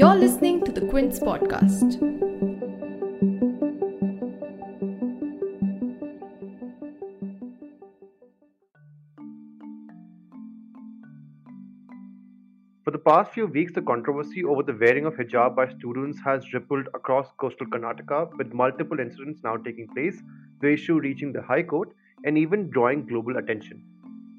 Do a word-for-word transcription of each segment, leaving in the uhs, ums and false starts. You're listening to The Quint's podcast. For the past few weeks, the controversy over the wearing of hijab by students has rippled across coastal Karnataka, with multiple incidents now taking place, the issue reaching the High Court and even drawing global attention.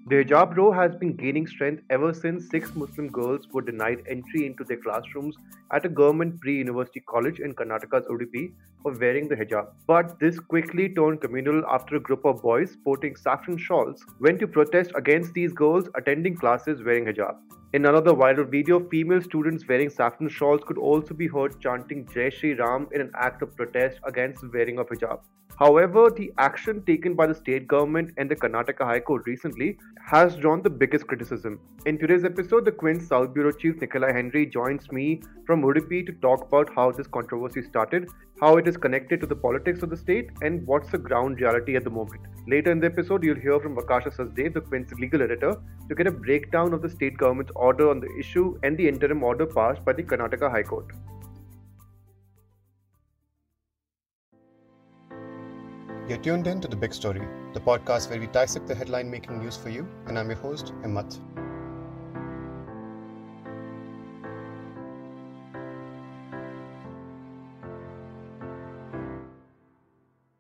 The hijab row has been gaining strength ever since six Muslim girls were denied entry into their classrooms at a government pre-university college in Karnataka's Udupi for wearing the hijab. But this quickly turned communal after a group of boys sporting saffron shawls went to protest against these girls attending classes wearing hijab. In another viral video, female students wearing saffron shawls could also be heard chanting Jai Shri Ram in an act of protest against the wearing of hijab. However, the action taken by the state government and the Karnataka High Court recently has drawn the biggest criticism. In today's episode, the Quint South Bureau Chief Nikhila Henry joins me from Udupi to talk about how this controversy started, how it is connected to the politics of the state, and what's the ground reality at the moment. Later in the episode, you'll hear from Vakasha Sachdev, the Quint's legal editor, to get a breakdown of the state government's order on the issue and the interim order passed by the Karnataka High Court. You're tuned in to The Big Story, the podcast where we dissect the headline-making news for you, and I'm your host, Himmat.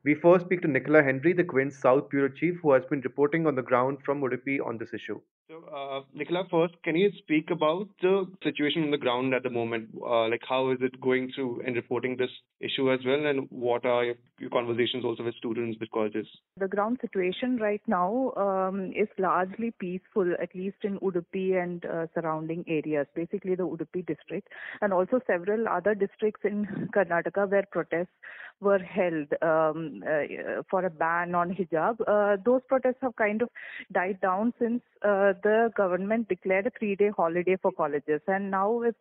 We first speak to Nikhila Henry, the Quint's South Bureau Chief, who has been reporting on the ground from Udupi on this issue. So, uh, Nikhila, first, can you speak about the situation on the ground at the moment? Uh, like, how is it going through and reporting this issue as well? And what are your, your conversations also with students, with colleges? The ground situation right now um, is largely peaceful, at least in Udupi and uh, surrounding areas, basically the Udupi district, and also several other districts in Karnataka where protests were held um, uh, for a ban on hijab. Uh, those protests have kind of died down since uh, the government declared a three-day holiday for colleges. And now with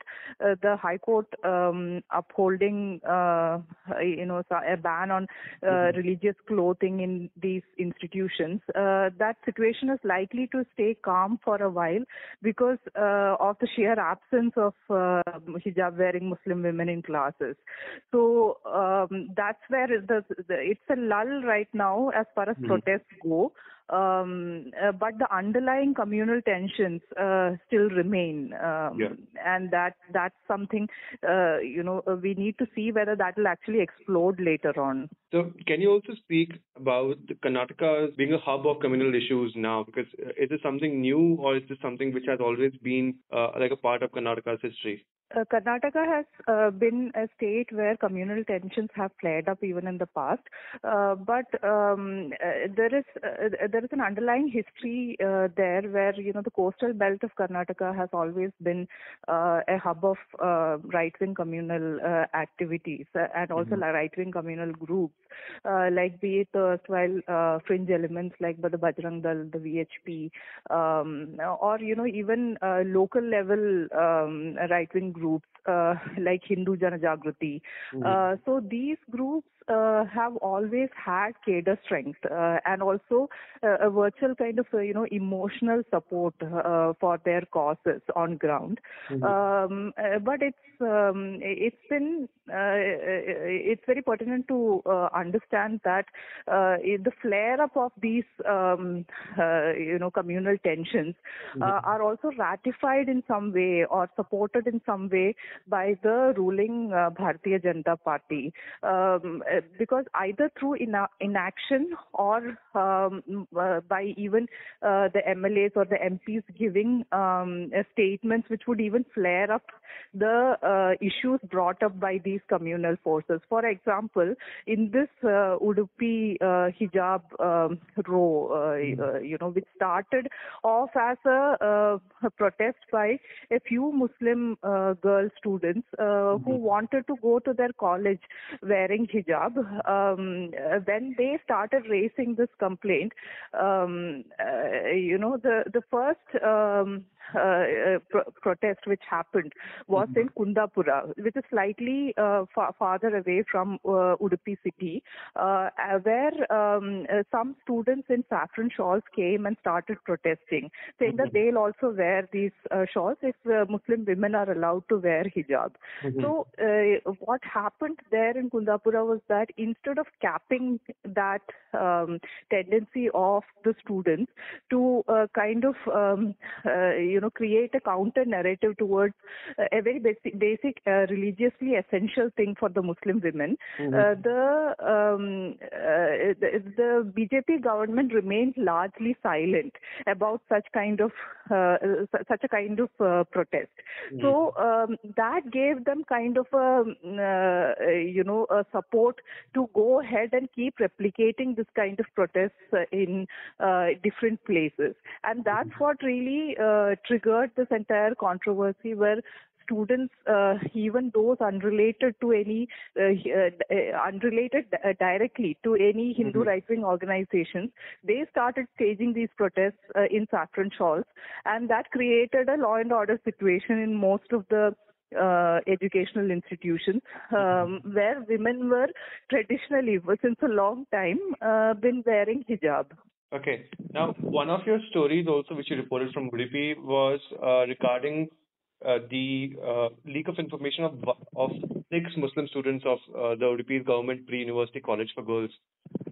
uh, the High Court um, upholding, uh, you know, a ban on uh, mm-hmm. religious clothing in these institutions, uh, that situation is likely to stay calm for a while because uh, of the sheer absence of uh, hijab-wearing Muslim women in classes. So um, that's where the, the, it's a lull right now as far as mm-hmm. protests go. Um, uh, but the underlying communal tensions uh, still remain, um, yeah. and that that's something uh, you know we need to see whether that will actually explode later on. So, can you also speak about Karnataka being a hub of communal issues now? Because is this something new, or is this something which has always been uh, like a part of Karnataka's history? Uh, Karnataka has uh, been a state where communal tensions have flared up even in the past, uh, but um, uh, there is uh, there is an underlying history uh, there where you know the coastal belt of Karnataka has always been uh, a hub of uh, right-wing communal uh, activities uh, and also mm-hmm. right-wing communal groups uh, like be it uh, erstwhile uh, fringe elements like the Bajrang Dal, the V H P, um, or you know even uh, local level um, right-wing groups uh, like Hindu Janajagruti. Mm-hmm. Uh, so these groups uh, have always had cadre strength uh, and also uh, a virtual kind of uh, you know emotional support uh, for their causes on ground. Mm-hmm. Um, uh, but it's um, it's been uh, it's very pertinent to uh, understand that uh, the flare up of these um, uh, you know communal tensions uh, mm-hmm. are also ratified in some way or supported in some way by the ruling uh, Bharatiya Janata Party, um, because either through ina- inaction or um, uh, by even uh, the M L As or the M Ps giving um, uh, statements which would even flare up the uh, issues brought up by these communal forces. For example, in this uh, Udupi uh, hijab um, row, uh, mm-hmm. uh, you know, which started off as a, uh, a protest by a few Muslim uh, girl students uh, mm-hmm. who wanted to go to their college wearing hijab. Um, when they started raising this complaint, um, uh, you know, the the first um, uh, pro- protest which happened was mm-hmm. in Kundapura, which is slightly uh, far, farther away from uh, Udupi city, uh, where um, uh, some students in saffron shawls came and started protesting, saying mm-hmm. that they'll also wear these uh, shawls if uh, Muslim women are allowed to wear hijab. Mm-hmm. So uh, what happened there in Kundapura was that instead of capping that um, tendency of the students to uh, kind of um, uh, you know create a counter narrative towards uh, a very basic, basic uh, religiously essential thing for the Muslim women, mm-hmm. uh, the, um, uh, the the B J P government remained largely silent about such kind of uh, such a kind of uh, protest. Mm-hmm. So um, that gave them kind of a uh, you know a support to go ahead and keep replicating this kind of protests uh, in uh, different places, and that's what really uh, triggered this entire controversy, where students, uh, even those unrelated to any, uh, uh, unrelated uh, directly to any Hindu mm-hmm. right-wing organizations, they started staging these protests uh, in saffron shawls, and that created a law and order situation in most of the Uh, educational institutions um, where women were traditionally, since a long time, uh, been wearing hijab. Okay. Now, one of your stories also, which you reported from Udupi, was uh, regarding uh, the uh, leak of information of of six Muslim students of uh, the Udupi government pre-university college for girls.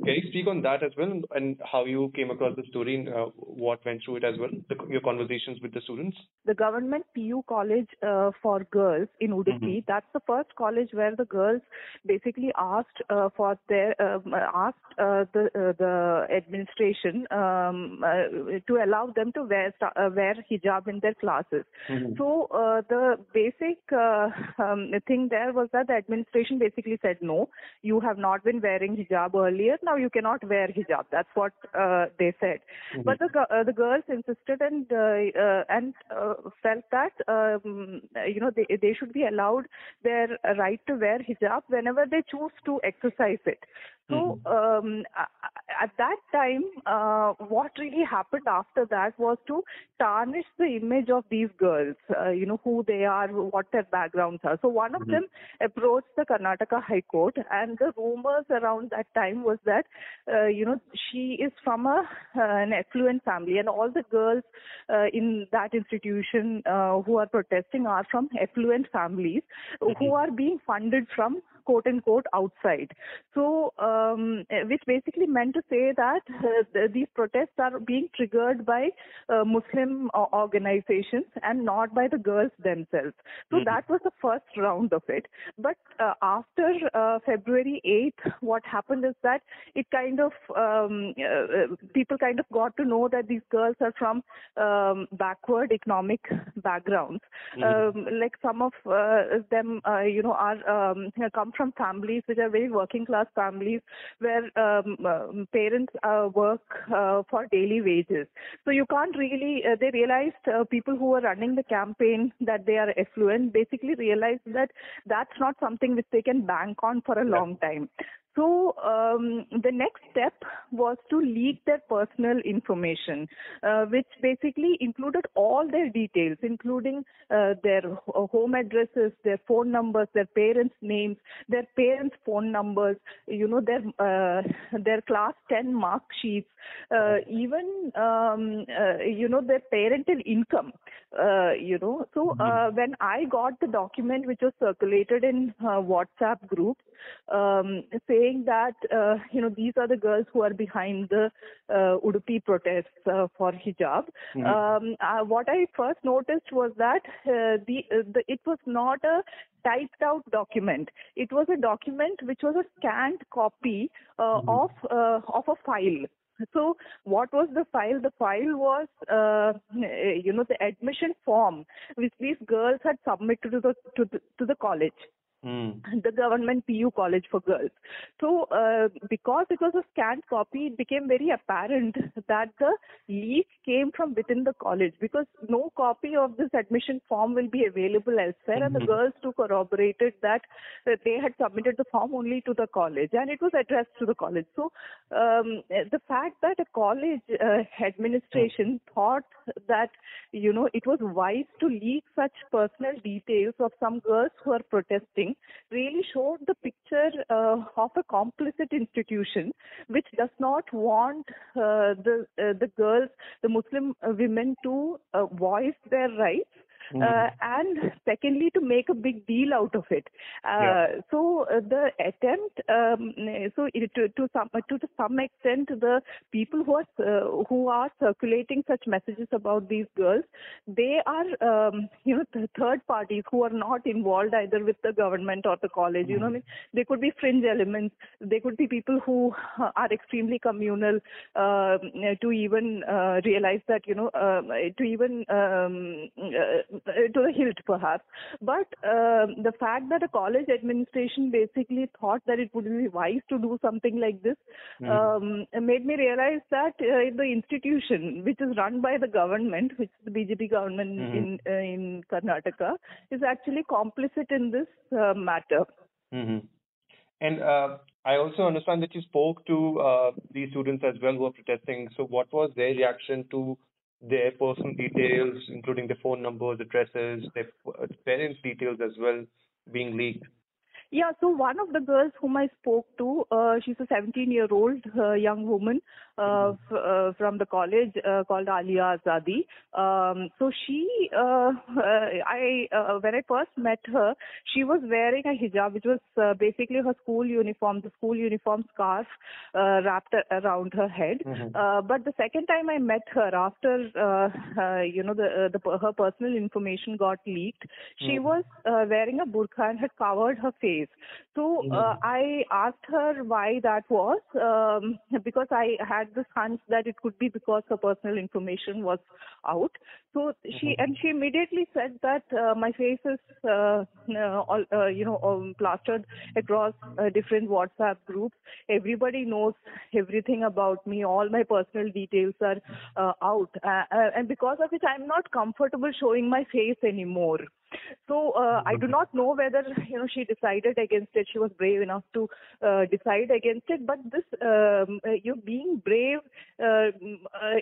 Can you speak on that as well, and how you came across the story and uh, what went through it as well, the, your conversations with the students? The government P U college uh, for girls in Udupi, mm-hmm. that's the first college where the girls basically asked uh, for their um, asked uh, the uh, the administration um, uh, to allow them to wear uh, wear hijab in their classes. Mm-hmm. So uh, the basic uh, um, thing there was that the administration basically said, no, you have not been wearing hijab earlier, now you cannot wear hijab. That's what uh, they said. Mm-hmm. But the uh, the girls insisted and uh, uh, and uh, felt that um, you know they they should be allowed their right to wear hijab whenever they choose to exercise it. So um, at that time, uh, what really happened after that was to tarnish the image of these girls, uh, you know, who they are, what their backgrounds are. So one of mm-hmm. them approached the Karnataka High Court, and the rumors around that time was that, uh, you know, she is from a, uh, an affluent family, and all the girls uh, in that institution uh, who are protesting are from affluent families mm-hmm. who are being funded from quote-unquote outside. So, um, which basically meant to say that uh, these protests are being triggered by uh, Muslim uh, organizations and not by the girls themselves. So mm-hmm. that was the first round of it. But uh, after uh, February eighth, what happened is that it kind of, um, uh, people kind of got to know that these girls are from um, backward economic backgrounds. Mm-hmm. Um, like some of uh, them, uh, you know, are um, come from families which are very working class families, where um, uh, parents uh, work uh, for daily wages. So you can't really, uh, they realized, uh, people who were running the campaign, that they are affluent, basically realized that that's not something which they can bank on for a long time. So um, the next step was to leak their personal information, uh, which basically included all their details, including uh, their home addresses, their phone numbers, their parents' names, their parents' phone numbers, you know, their uh, their class ten mark sheets, uh, even, um, uh, you know, their parental income, uh, you know. So uh, when I got the document which was circulated in uh, WhatsApp groups, um, say, that, uh, you know, these are the girls who are behind the uh, Udupi protests uh, for hijab. Mm-hmm. Um, uh, what I first noticed was that uh, the, uh, the it was not a typed out document. It was a document which was a scanned copy uh, mm-hmm. of uh, of a file. So what was the file? The file was, uh, you know, the admission form which these girls had submitted to the to the, to the college. Mm. The government P U college for girls. So uh, because it was a scanned copy, it became very apparent that the leak came from within the college, because no copy of this admission form will be available elsewhere. Mm-hmm. And the girls too corroborated that, that they had submitted the form only to the college and it was addressed to the college. So um, the fact that a college uh, administration mm. thought that, you know, it was wise to leak such personal details of some girls who are protesting really showed the picture uh, of a complicit institution which does not want uh, the uh, the girls, the Muslim women, to uh, voice their rights. Mm-hmm. Uh, and secondly, to make a big deal out of it. Uh, yeah. So uh, the attempt, um, so it, to, to some to, to some extent, the people who are uh, who are circulating such messages about these girls, they are um, you know the third parties who are not involved either with the government or the college. Mm-hmm. You know, I mean, they could be fringe elements. They could be people who are extremely communal uh, to even uh, realize that you know uh, to even. Um, uh, to the hilt perhaps, but uh, the fact that a college administration basically thought that it would be wise to do something like this mm-hmm. um, made me realize that uh, the institution which is run by the government, which is the B J P government mm-hmm. in uh, in Karnataka, is actually complicit in this uh, matter. Mm-hmm. And uh, I also understand that you spoke to uh, the students as well who are protesting. So what was their reaction to their personal details, including their phone numbers, addresses, their parents' details as well, being leaked? Yeah, so one of the girls whom I spoke to, uh, she's a seventeen-year-old uh, young woman uh, f- uh, from the college uh, called Ali Azadi. Um, so she, uh, uh, I uh, when I first met her, she was wearing a hijab, which was uh, basically her school uniform, the school uniform scarf uh, wrapped around her head. Mm-hmm. Uh, but the second time I met her, after uh, uh, you know the, uh, the her personal information got leaked, she mm-hmm. was uh, wearing a burqa and had covered her face. So uh, I asked her why that was, um, because I had this hunch that it could be because her personal information was out. So she and she immediately said that uh, my face is, uh, all, uh, you know, all plastered across uh, different WhatsApp groups. Everybody knows everything about me. All my personal details are uh, out, uh, and because of it, I'm not comfortable showing my face anymore. So uh, I do not know whether, you know, she decided against it. She was brave enough to uh, decide against it. But this, um, you know, being brave uh,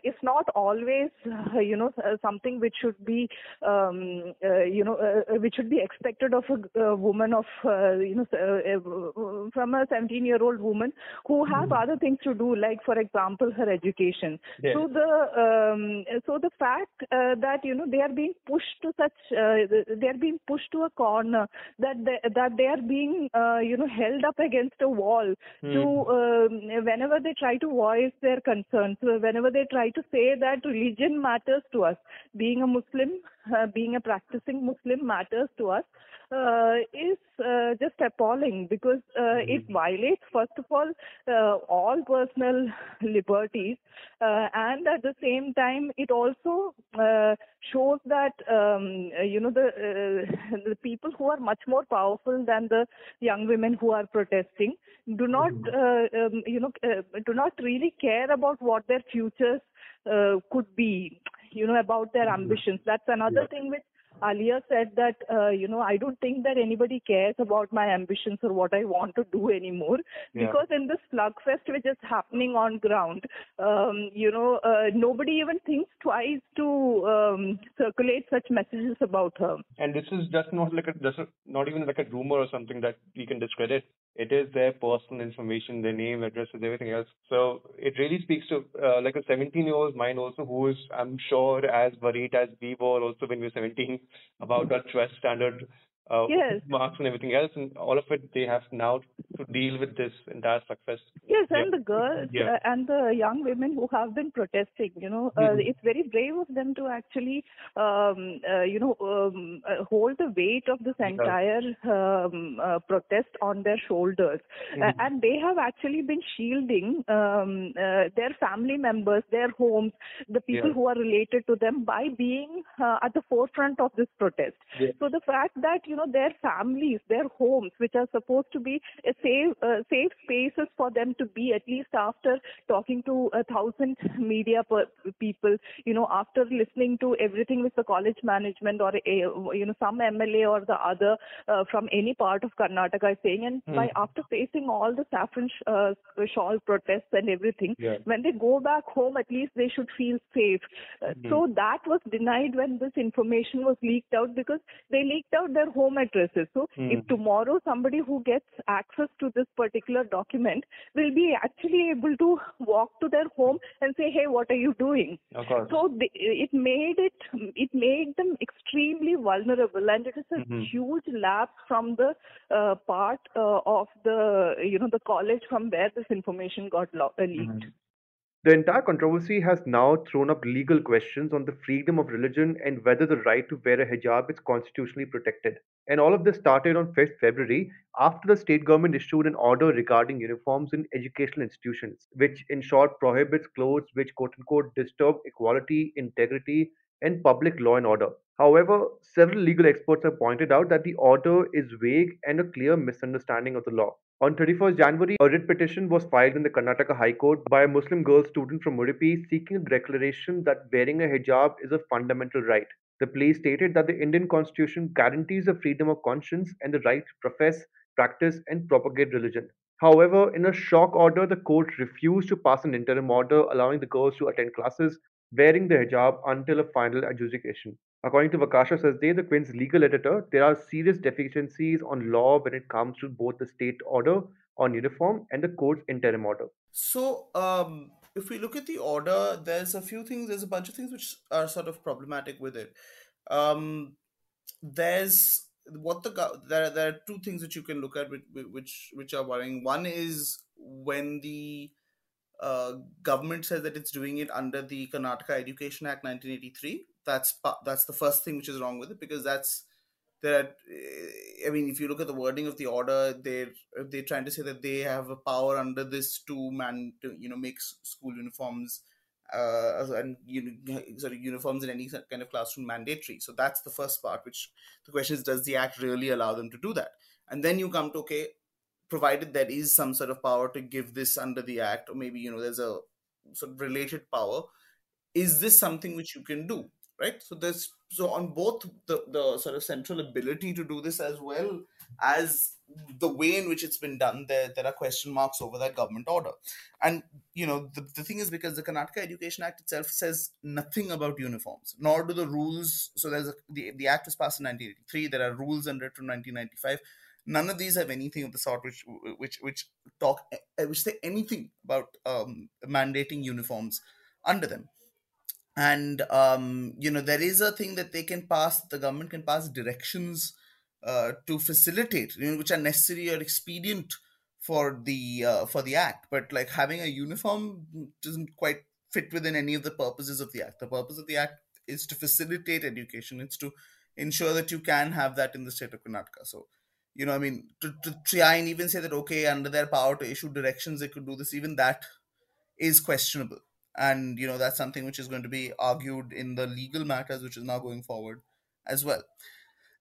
is not always, uh, you know, something which should be, um, uh, you know, uh, which should be expected of a uh, woman of, uh, you know, uh, from a seventeen-year-old woman who have mm-hmm. other things to do, like, for example, her education. Yes. So the um, so the fact uh, that, you know, they are being pushed to such uh, the, they are being pushed to a corner, that they, that they are being, uh, you know, held up against a wall mm. to um, whenever they try to voice their concerns, whenever they try to say that religion matters to us, being a Muslim, uh, being a practicing Muslim matters to us, uh, is uh, just appalling, because uh, mm. it violates, first of all, uh, all personal liberties, uh, and at the same time, it also uh, shows that, um, you know, the Uh, the people who are much more powerful than the young women who are protesting do not, uh, um, you know, uh, do not really care about what their futures uh, could be, you know, about their ambitions. That's another yeah. thing which Alia said, that, uh, you know, I don't think that anybody cares about my ambitions or what I want to do anymore, yeah. because in this slugfest which is happening on ground, um, you know, uh, nobody even thinks twice to um, circulate such messages about her. And this is just not like a, just not even like a rumor or something that we can discredit. It is their personal information, their name, addresses, everything else. So it really speaks to uh, like a seventeen-year-old's mind also, who is, I'm sure, as worried as we were also when we were seventeen about our trust standard uh, yes. marks and everything else. And all of it, they have now to deal with this entire success. Yes, yeah. and the girls yeah. uh, and the young women who have been protesting, you know, uh, mm-hmm. it's very brave of them to actually, um, uh, you know, um, uh, hold the weight of this entire um, uh, protest on their shoulders. Mm-hmm. Uh, and they have actually been shielding um, uh, their family members, their homes, the people yeah. who are related to them, by being uh, at the forefront of this protest. Yeah. So the fact that you know, their families, their homes, which are supposed to be a safe, uh, safe spaces for them to be, at least after talking to a thousand media per- people, you know, after listening to everything with the college management or, a, you know, some M L A or the other uh, from any part of Karnataka is saying, and mm. by after facing all the saffron sh- uh, shawl protests and everything, yeah. when they go back home, at least they should feel safe. Uh, mm. So that was denied when this information was leaked out, because they leaked out their home addresses. So mm. if tomorrow somebody who gets access to this particular document will be actually able to walk to their home and say, hey, what are you doing? So they, it made it, it made them extremely vulnerable, and it is a mm-hmm. huge lapse from the uh, part uh, of the, you know, the college from where this information got lo- uh, leaked. Mm-hmm. The entire controversy has now thrown up legal questions on the freedom of religion and whether the right to wear a hijab is constitutionally protected. And all of this started on fifth of February after the state government issued an order regarding uniforms in educational institutions, which in short prohibits clothes which quote-unquote disturb equality, integrity, and public law and order. However, several legal experts have pointed out that the order is vague and a clear misunderstanding of the law. On thirty-first of January, a writ petition was filed in the Karnataka High Court by a Muslim girl student from Udupi seeking a declaration that wearing a hijab is a fundamental right. The plea stated that the Indian Constitution guarantees the freedom of conscience and the right to profess, practice, and propagate religion. However, in a shock order, the court refused to pass an interim order allowing the girls to attend classes wearing the hijab until a final adjudication. According to Vakasha Sachdev, the Quint's legal editor, there are serious deficiencies on law when it comes to both the state order on uniform and the court's interim order. So, um, if we look at the order, there's a few things, there's a bunch of things which are sort of problematic with it. Um, there's what the there there are two things which you can look at which which, which are worrying. One is when the uh, government says that it's doing it under the Karnataka Education Act nineteen eighty-three. That's that's the first thing which is wrong with it, because that's there. Are, I mean, if you look at the wording of the order, they're they're trying to say that they have a power under this to man, to, you know, make school uniforms uh, and you know, sorry, uniforms in any kind of classroom mandatory. So that's the first part. Which the question is, does the act really allow them to do that? And then you come to okay, provided there is some sort of power to give this under the act, or maybe you know there's a sort of related power. Is this something which you can do? Right, so there's so on both the, the sort of central ability to do this as well as the way in which it's been done, there there are question marks over that government order. And you know the, the thing is, because the Karnataka Education Act itself says nothing about uniforms, nor do the rules. So there's a, the the act was passed in nineteen eighty-three. There are rules under it from nineteen ninety-five. None of these have anything of the sort which which which talk which say anything about um, mandating uniforms under them. And, um, you know, there is a thing that they can pass, the government can pass directions uh, to facilitate, you know, which are necessary or expedient for the uh, for the act. But like having a uniform doesn't quite fit within any of the purposes of the act. The purpose of the act is to facilitate education. It's to ensure that you can have that in the state of Karnataka. So, you know, I mean, to, to try and even say that, okay, under their power to issue directions, they could do this, even that is questionable. And, you know, that's something which is going to be argued in the legal matters, which is now going forward as well.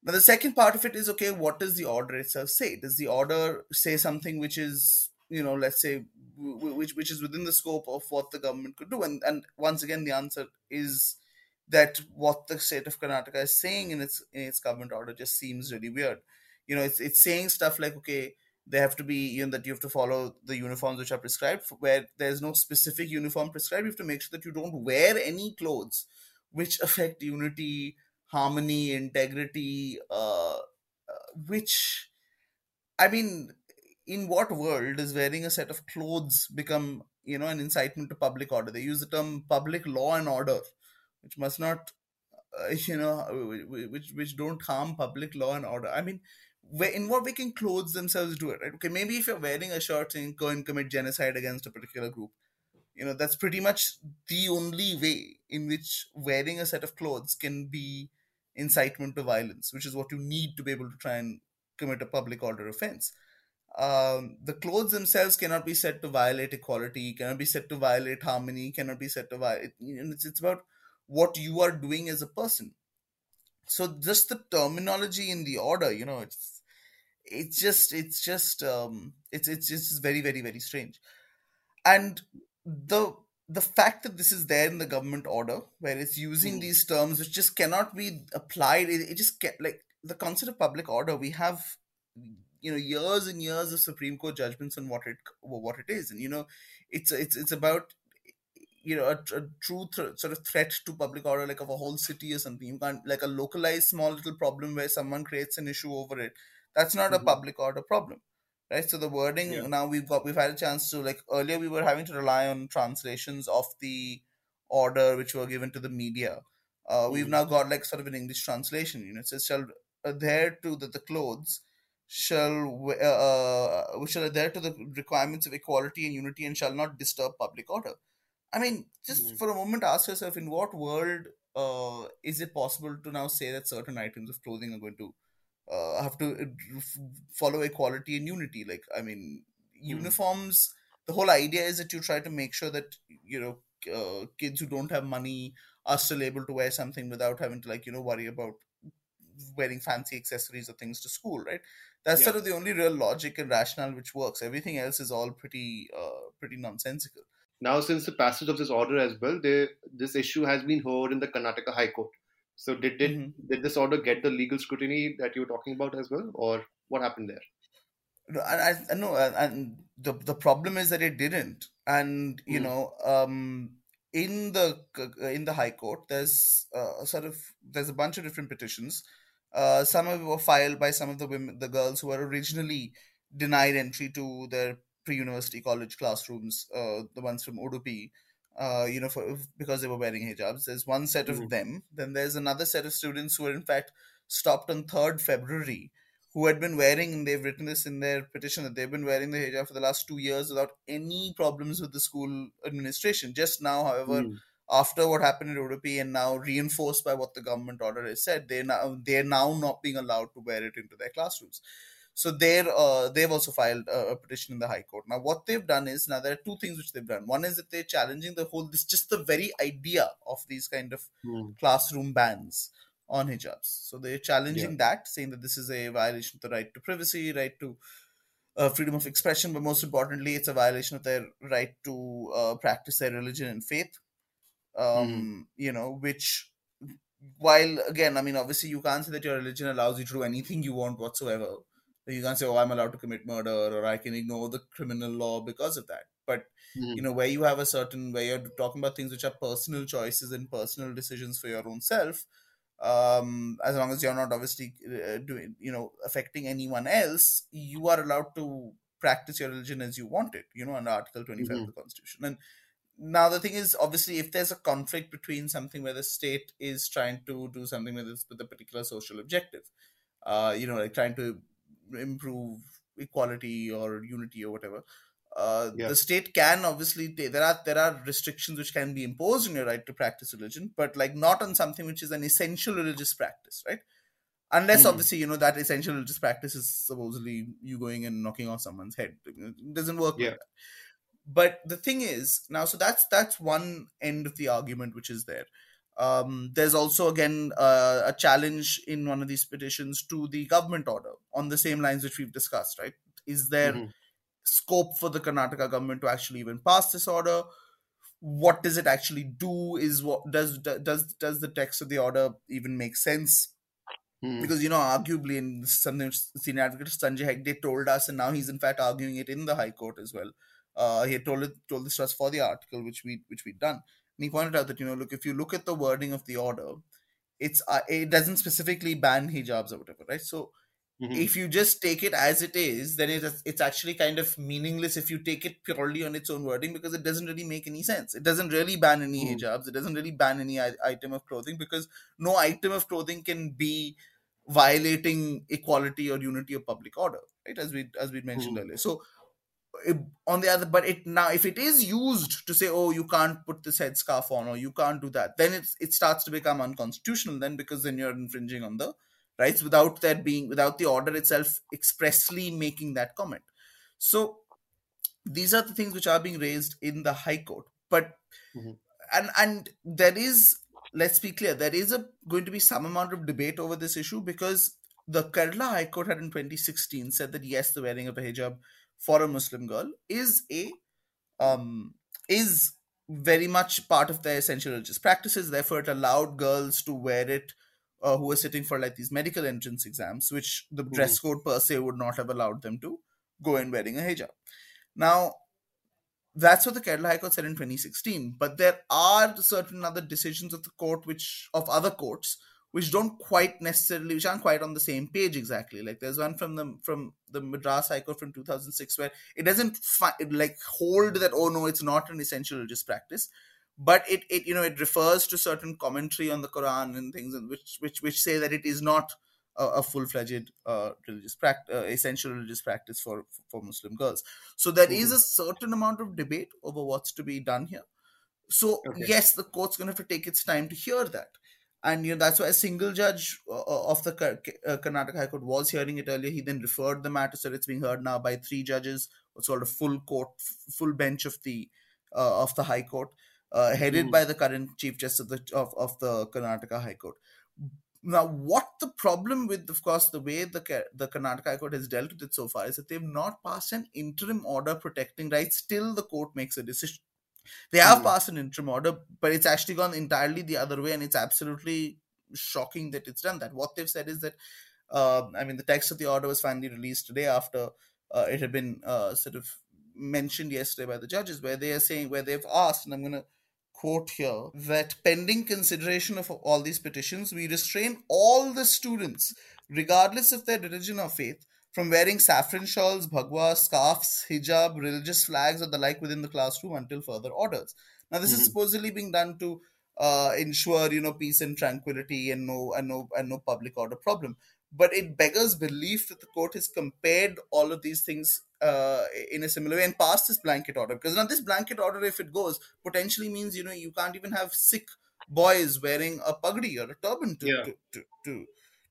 Now, the second part of it is, okay, what does the order itself say? Does the order say something which is, you know, let's say, which which is within the scope of what the government could do? And and once again, the answer is that what the state of Karnataka is saying in its in its government order just seems really weird. You know, it's it's saying stuff like, okay, they have to be, you know, that you have to follow the uniforms which are prescribed, where there's no specific uniform prescribed. You have to make sure that you don't wear any clothes which affect unity, harmony, integrity, uh, which, I mean, in what world does wearing a set of clothes become, you know, an incitement to public order? They use the term public law and order, which must not, uh, you know, which, which don't harm public law and order. I mean, where, in what way can clothes themselves do it, right? Okay, maybe if you're wearing a shirt and go and commit genocide against a particular group, you know, that's pretty much the only way in which wearing a set of clothes can be incitement to violence, which is what you need to be able to try and commit a public order offense. Um, the clothes themselves cannot be said to violate equality, cannot be said to violate harmony, cannot be said to violate, you know, it's, it's about what you are doing as a person. So just the terminology in the order, you know, it's it's just it's just um, it's it's just very very very strange, and the the fact that this is there in the government order where it's using mm. these terms which just cannot be applied. It, it just kept, like the concept of public order. We have, you know, years and years of Supreme Court judgments on what it what it is, and you know, it's it's it's about, you know, a, a true th- sort of threat to public order, like of a whole city or something. You can't, like a localized small little problem where someone creates an issue over it. That's not mm-hmm. a public order problem, right? So the wording yeah. now we've got, we've had a chance to, like earlier we were having to rely on translations of the order which were given to the media. Uh, we've mm-hmm. now got like sort of an English translation, you know, it says shall adhere to the, the clothes, shall uh, we shall adhere to the requirements of equality and unity and shall not disturb public order. I mean, just mm-hmm. for a moment, ask yourself, in what world uh, is it possible to now say that certain items of clothing are going to uh, have to follow equality and unity? Like, I mean, mm-hmm. uniforms, the whole idea is that you try to make sure that, you know, uh, kids who don't have money are still able to wear something without having to, like, you know, worry about wearing fancy accessories or things to school, right? That's yeah. sort of the only real logic and rationale which works. Everything else is all pretty, uh, pretty nonsensical. Now, since the passage of this order as well, they, this issue has been heard in the Karnataka High Court. So did did, mm-hmm. did this order get the legal scrutiny that you were talking about as well? Or what happened there? No, I, I, no and the, the problem is that it didn't. And, you mm. know, um, in the in the High Court, there's uh, sort of, there's a bunch of different petitions. Uh, some of them were filed by some of the women, the girls who were originally denied entry to their pre-university college classrooms, uh, the ones from Udupi, uh, you know, for, because they were wearing hijabs. There's one set of mm. them. Then there's another set of students who were in fact stopped on third of February, who had been wearing, and they've written this in their petition, that they've been wearing the hijab for the last two years without any problems with the school administration. Just now, however, mm. after what happened in Udupi and now reinforced by what the government order has said, they now, they're now not being allowed to wear it into their classrooms. So they're, uh, they've also filed a, a petition in the High Court. Now, what they've done is, now there are two things which they've done. One is that they're challenging the whole, this just the very idea of these kind of mm. classroom bans on hijabs. So they're challenging yeah. that, saying that this is a violation of the right to privacy, right to uh, freedom of expression, but most importantly, it's a violation of their right to uh, practice their religion and faith, um, mm. you know, which... While, again, I mean, obviously, you can't say that your religion allows you to do anything you want whatsoever. You can't say, oh, I'm allowed to commit murder, or I can ignore the criminal law because of that. But, mm-hmm. you know, where you have a certain, where you're talking about things which are personal choices and personal decisions for your own self, um, as long as you're not obviously uh, doing, you know, affecting anyone else, you are allowed to practice your religion as you want it, you know, under Article twenty-five mm-hmm. of the Constitution. And now the thing is, obviously, if there's a conflict between something where the state is trying to do something with, this, with a particular social objective, uh, you know, like trying to improve equality or unity or whatever, uh, yeah. the state can obviously t- there are there are restrictions which can be imposed on your right to practice religion, but like not on something which is an essential religious practice, right? Unless mm. obviously, you know, that essential religious practice is supposedly you going and knocking off someone's head. It doesn't work yeah. like that. But the thing is now, so that's that's one end of the argument which is there. Um, there's also, again, uh, a challenge in one of these petitions to the government order on the same lines which we've discussed, right? Is there mm-hmm. scope for the Karnataka government to actually even pass this order? What does it actually do? Is what does does does the text of the order even make sense? Mm-hmm. Because, you know, arguably, and this is something which senior advocate Sanjay Hegde told us, and now he's in fact arguing it in the High Court as well. Uh, he had told it, told this to us for the article which we which we'd done. And he pointed out that, you know, look, if you look at the wording of the order, it's uh, it doesn't specifically ban hijabs or whatever, right? So mm-hmm. if you just take it as it is, then it is, it's actually kind of meaningless if you take it purely on its own wording, because it doesn't really make any sense. It doesn't really ban any mm-hmm. hijabs. It doesn't really ban any I- item of clothing, because no item of clothing can be violating equality or unity of public order, right? As we as we mentioned mm-hmm. earlier. So. It, on the other, but it now, if it is used to say, oh, you can't put this headscarf on, or you can't do that, then it's, it starts to become unconstitutional then, because then you're infringing on the rights without that being, without the order itself expressly making that comment. So these are the things which are being raised in the High Court, but, mm-hmm. and, and there is let's be clear, there is a, going to be some amount of debate over this issue, because the Kerala High Court had in twenty sixteen said that, yes, the wearing of a hijab for a Muslim girl is a um, is very much part of their essential religious practices. Therefore, it allowed girls to wear it uh, who were sitting for like these medical entrance exams, which the Ooh. dress code per se would not have allowed them to go in wearing a hijab. Now, that's what the Kerala High Court said in twenty sixteen. But there are certain other decisions of the court, which of other courts, which don't quite necessarily, which aren't quite on the same page exactly. Like there's one from the from the Madras High Court from two thousand six where it doesn't fi- like hold that, oh no, it's not an essential religious practice, but it it you know it refers to certain commentary on the Quran and things which which which say that it is not a, a full-fledged uh, religious practice, uh, essential religious practice for for Muslim girls. So there mm-hmm. is a certain amount of debate over what's to be done here. So okay. yes, the court's going to have to take its time to hear that. And you know that's why a single judge of the Karnataka High Court was hearing it earlier. He then referred the matter, so it's being heard now by three judges, what's called a full court, full bench of the uh, of the High Court, uh, headed mm. by the current Chief Justice of the of, of the Karnataka High Court. Now, what the problem with, of course, the way the the Karnataka High Court has dealt with it so far is that they've not passed an interim order protecting rights till the court makes a decision. They have mm-hmm. passed an interim order, but it's actually gone entirely the other way, and it's absolutely shocking that it's done that. What they've said is that, uh, I mean, the text of the order was finally released today after uh, it had been uh, sort of mentioned yesterday by the judges, where they are saying, where they've asked, and I'm going to quote here, that pending consideration of all these petitions, we restrain all the students, regardless of their religion or faith, from wearing saffron shawls, bhagwa, scarves, hijab, religious flags or the like within the classroom until further orders. Now, this mm-hmm. is supposedly being done to uh, ensure, you know, peace and tranquility and no and no, and no public order problem. But it beggars belief that the court has compared all of these things uh, in a similar way and passed this blanket order. Because now this blanket order, if it goes, potentially means, you know, you can't even have sick boys wearing a pagdi or a turban to, yeah. to, to, to,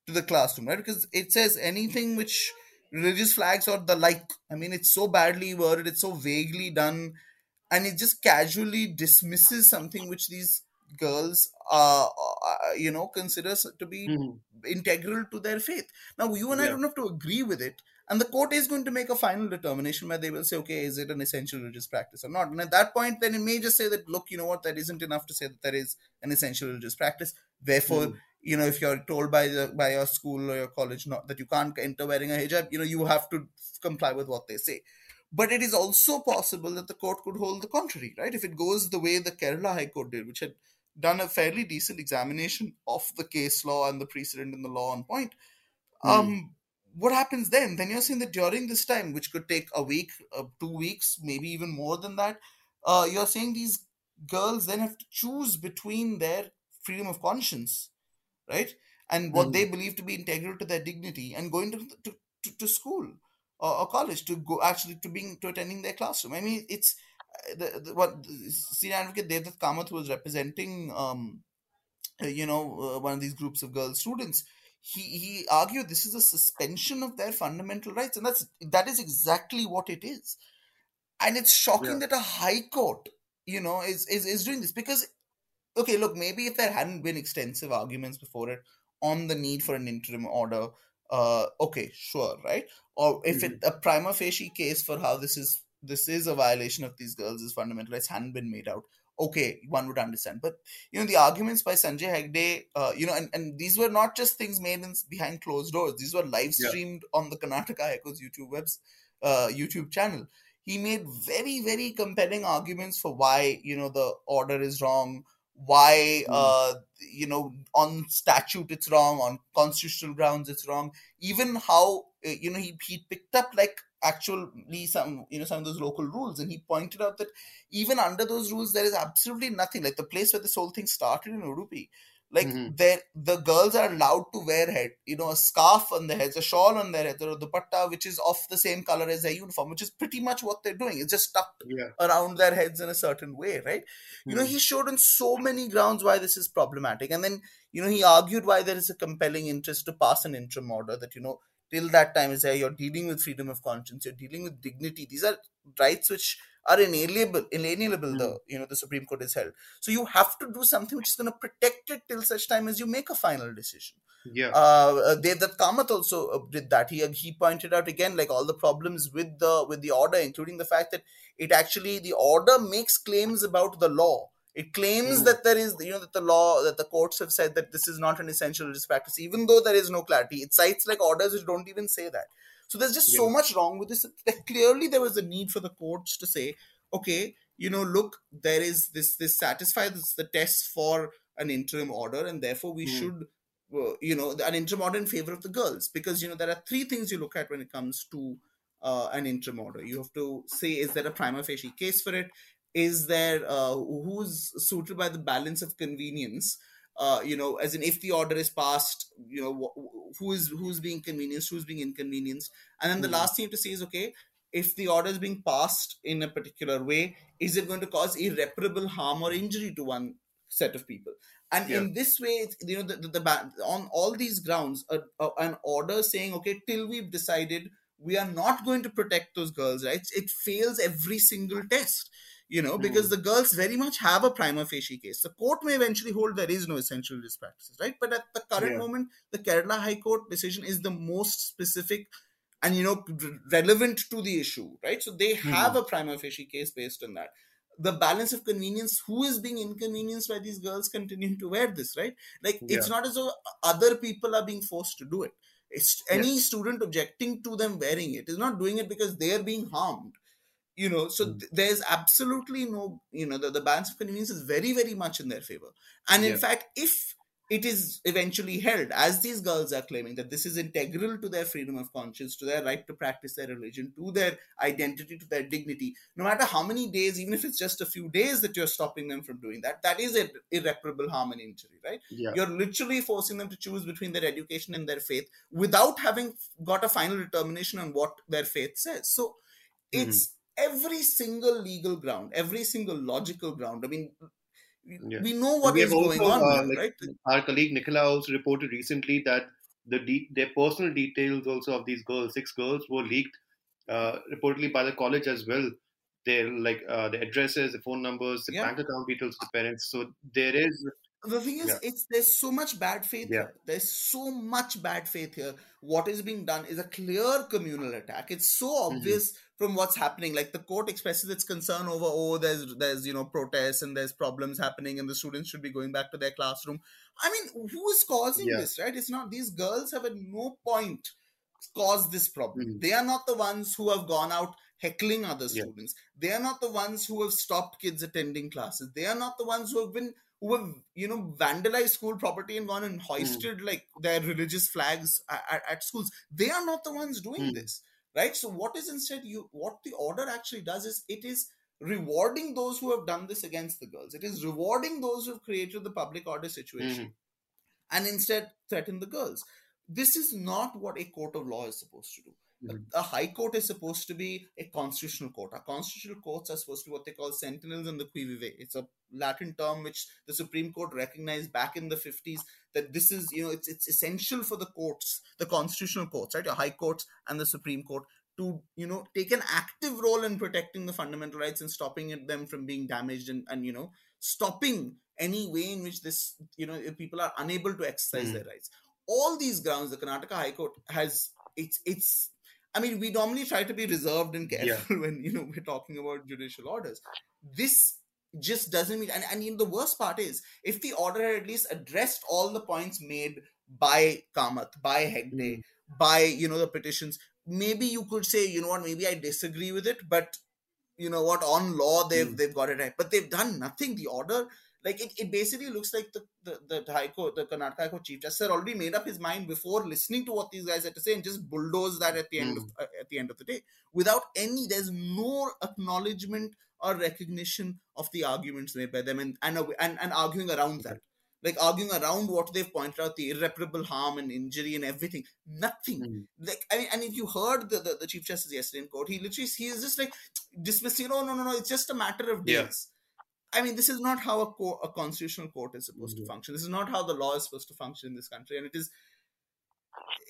to the classroom, right? Because it says anything which... religious flags or the like. I mean, it's so badly worded, it's so vaguely done, and it just casually dismisses something which these girls, uh, uh, you know, consider to be mm-hmm. integral to their faith. Now, you and yeah. I don't have to agree with it, and the court is going to make a final determination where they will say, okay, is it an essential religious practice or not? And at that point, then it may just say that, look, you know what, that isn't enough to say that there is an essential religious practice. Therefore, mm-hmm. you know, if you're told by the, by your school or your college not that you can't enter wearing a hijab, you know, you have to comply with what they say. But it is also possible that the court could hold the contrary, right? If it goes the way the Kerala High Court did, which had done a fairly decent examination of the case law and the precedent and the law on point, mm. um, what happens then? Then you're saying that during this time, which could take a week, uh, two weeks, maybe even more than that, uh, you're saying these girls then have to choose between their freedom of conscience, right, and what mm. they believe to be integral to their dignity, and going to to, to, to school or, or college to go actually to being to attending their classroom. I mean, it's the, the, what senior advocate Devadatt Kamath, who was representing, um, you know, uh, one of these groups of girl students. He he argued this is a suspension of their fundamental rights, and that's that is exactly what it is. And it's shocking yeah. that a high court, you know, is is is doing this because. Okay, look, maybe if there hadn't been extensive arguments before it on the need for an interim order, uh, okay, sure, right? Or if mm-hmm. it, a prima facie case for how this is this is a violation of these girls' fundamental rights hadn't been made out, okay, one would understand. But, you know, the arguments by Sanjay Hegde, uh, you know, and, and these were not just things made in, behind closed doors. These were live-streamed yeah. on the Karnataka High Court's YouTube, webs, uh, YouTube channel. He made very, very compelling arguments for why, you know, the order is wrong, why, uh, you know, on statute it's wrong, on constitutional grounds it's wrong. Even how, you know, he, he picked up like actually some, you know, some of those local rules, and he pointed out that even under those rules there is absolutely nothing. Like the place where this whole thing started in Udupi, like mm-hmm. there the girls are allowed to wear head, you know, a scarf on their heads, a shawl on their heads, or a dupatta which is of the same color as their uniform, which is pretty much what they're doing. It's just tucked yeah. around their heads in a certain way, right? Mm-hmm. You know, he showed on so many grounds why this is problematic. And then, you know, he argued why there is a compelling interest to pass an interim order that, you know, till that time is there, you're dealing with freedom of conscience, you're dealing with dignity. These are rights which are inalienable, inalienable the, you know, the Supreme Court has held. So you have to do something which is going to protect it till such time as you make a final decision. Yeah. Uh, Devadatt Kamath also did that. He he pointed out again, like, all the problems with the with the order, including the fact that it actually, the order makes claims about the law. It claims mm. that there is, you know, that the law, that the courts have said that this is not an essential religious practice, even though there is no clarity. It cites like orders which don't even say that. So there's just yeah. so much wrong with this. Clearly, there was a need for the courts to say, okay, you know, look, there is this, this satisfies the test for an interim order, and therefore we mm. should, uh, you know, an interim order in favor of the girls. Because, you know, there are three things you look at when it comes to uh, an interim order. You have to say, is there a prima facie case for it? Is there, uh, who's suited by the balance of convenience? Uh, you know, as in, if the order is passed, you know, wh- who is who's being convenienced, who's being inconvenienced. And then the mm. last thing to say is, okay, if the order is being passed in a particular way, is it going to cause irreparable harm or injury to one set of people? And yeah. in this way, it's, you know, the, the, the on all these grounds, a, a, an order saying, okay, till we've decided we are not going to protect those girls' rights, it fails every single test. You know, because mm. the girls very much have a prima facie case. The court may eventually hold there is no essential religious practices, right? But at the current yeah. moment, the Kerala High Court decision is the most specific and, you know, relevant to the issue, right? So they have mm. a prima facie case based on that. The balance of convenience, who is being inconvenienced by these girls continuing to wear this, right? Like, yeah. it's not as though other people are being forced to do it. It's any yes. student objecting to them wearing it is not doing it because they are being harmed. You know, so th- there's absolutely no, you know, the, the balance of convenience is very, very much in their favor. And in yeah. fact, if it is eventually held, as these girls are claiming, that this is integral to their freedom of conscience, to their right to practice their religion, to their identity, to their dignity, no matter how many days, even if it's just a few days that you're stopping them from doing that, that is ir- irreparable harm and injury, right? Yeah. You're literally forcing them to choose between their education and their faith without having got a final determination on what their faith says. So it's... Mm-hmm. Every single legal ground, every single logical ground. I mean, yeah. we know what we is also, going on, uh, like right? Our colleague Nikhila also reported recently that the de- their personal details also of these girls, six girls, were leaked uh, reportedly by the college as well. Their like uh, the addresses, the phone numbers, the yeah. bank account details of the parents. So there is. The thing is, yeah. it's there's so much bad faith yeah. here. There's so much bad faith here. What is being done is a clear communal attack. It's so obvious mm-hmm. from what's happening. Like, the court expresses its concern over, oh, there's, there's you know, protests and there's problems happening and the students should be going back to their classroom. I mean, who is causing yeah. this, right? It's not, these girls have at no point caused this problem. Mm-hmm. They are not the ones who have gone out heckling other yeah. students. They are not the ones who have stopped kids attending classes. They are not the ones who have been... who have, you know, vandalized school property and gone and hoisted, mm. like, their religious flags at, at schools. They are not the ones doing mm. this, right? So what is instead, you what the order actually does is it is rewarding those who have done this against the girls. It is rewarding those who have created the public order situation mm. and instead threaten the girls. This is not what a court of law is supposed to do. A high court is supposed to be a constitutional court. Our constitutional courts are supposed to be what they call sentinels and the qui vive. It's a Latin term which the Supreme Court recognized back in the fifties, that this is, you know, it's it's essential for the courts, the constitutional courts, right? Your high courts and the Supreme Court to, you know, take an active role in protecting the fundamental rights and stopping them from being damaged and, and you know, stopping any way in which this, you know, people are unable to exercise mm. their rights. All these grounds, the Karnataka High Court has, it's it's, I mean, we normally try to be reserved and careful yeah. when, you know, we're talking about judicial orders. This just doesn't mean... And, and you know, the worst part is, if the order had at least addressed all the points made by Kamath, by Hegde, mm. by, you know, the petitions, maybe you could say, you know what, maybe I disagree with it, but, you know what, on law, they've mm. they've got it right. But they've done nothing. The order... Like, it, it basically looks like the, the, the High Court, the Karnataka High Court Chief Justice had already made up his mind before listening to what these guys had to say and just bulldozed that at the end mm. of uh, at the end of the day. Without any, there's no acknowledgement or recognition of the arguments made by them and, and, and, and arguing around that. Like, arguing around what they've pointed out, the irreparable harm and injury and everything. Nothing. Mm. Like, I mean, and if you heard the, the, the Chief Justice yesterday in court, he literally, he is just like, dismissing, no, no, no, no, it's just a matter of days. Yeah. I mean, this is not how a, co- a constitutional court is supposed mm-hmm. to function. This is not how the law is supposed to function in this country. And it is,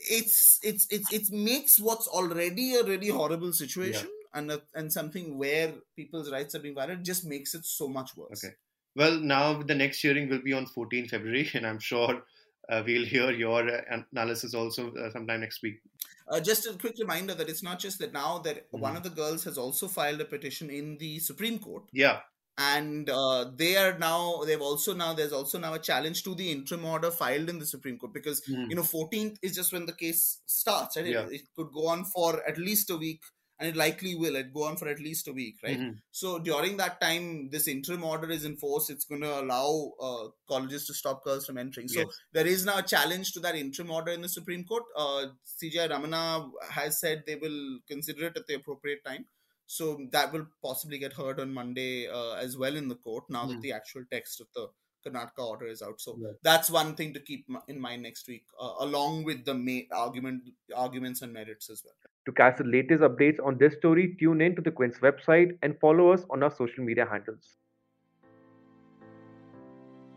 it's, it's, it's, it makes what's already a really horrible situation and, a, and something where people's rights are being violated just makes it so much worse. Okay. Well, now the next hearing will be on the fourteenth of February, and I'm sure uh, we'll hear your analysis also uh, sometime next week. Uh, just a quick reminder that it's not just that now that mm-hmm. one of the girls has also filed a petition in the Supreme Court. Yeah. And uh, they are now, they've also now, there's also now a challenge to the interim order filed in the Supreme Court because, mm. you know, fourteenth is just when the case starts, right? Yeah. It, it could go on for at least a week, and it likely will. It go on for at least a week, right? Mm-hmm. So during that time, this interim order is in force. It's going to allow uh, colleges to stop girls from entering. So yes. there is now a challenge to that interim order in the Supreme Court. Uh, C J I Ramana has said they will consider it at the appropriate time. So that will possibly get heard on Monday uh, as well in the court now mm. that the actual text of the Karnataka order is out. So yeah. that's one thing to keep in mind next week, uh, along with the main argument, arguments and merits as well. To catch the latest updates on this story, tune in to the Quint's website and follow us on our social media handles.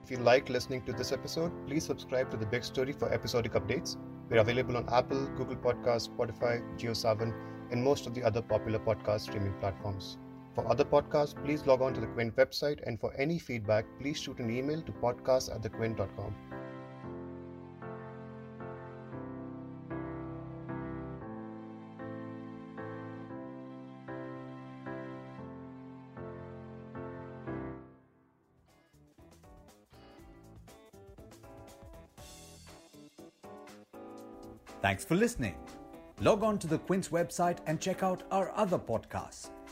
If you liked listening to this episode, please subscribe to The Big Story for episodic updates. We're available on Apple, Google Podcasts, Spotify, JioSaavn, and most of the other popular podcast streaming platforms. For other podcasts, please log on to the Quint website, and for any feedback, please shoot an email to podcast at the quint dot com. Thanks for listening. Log on to the Quint's website and check out our other podcasts.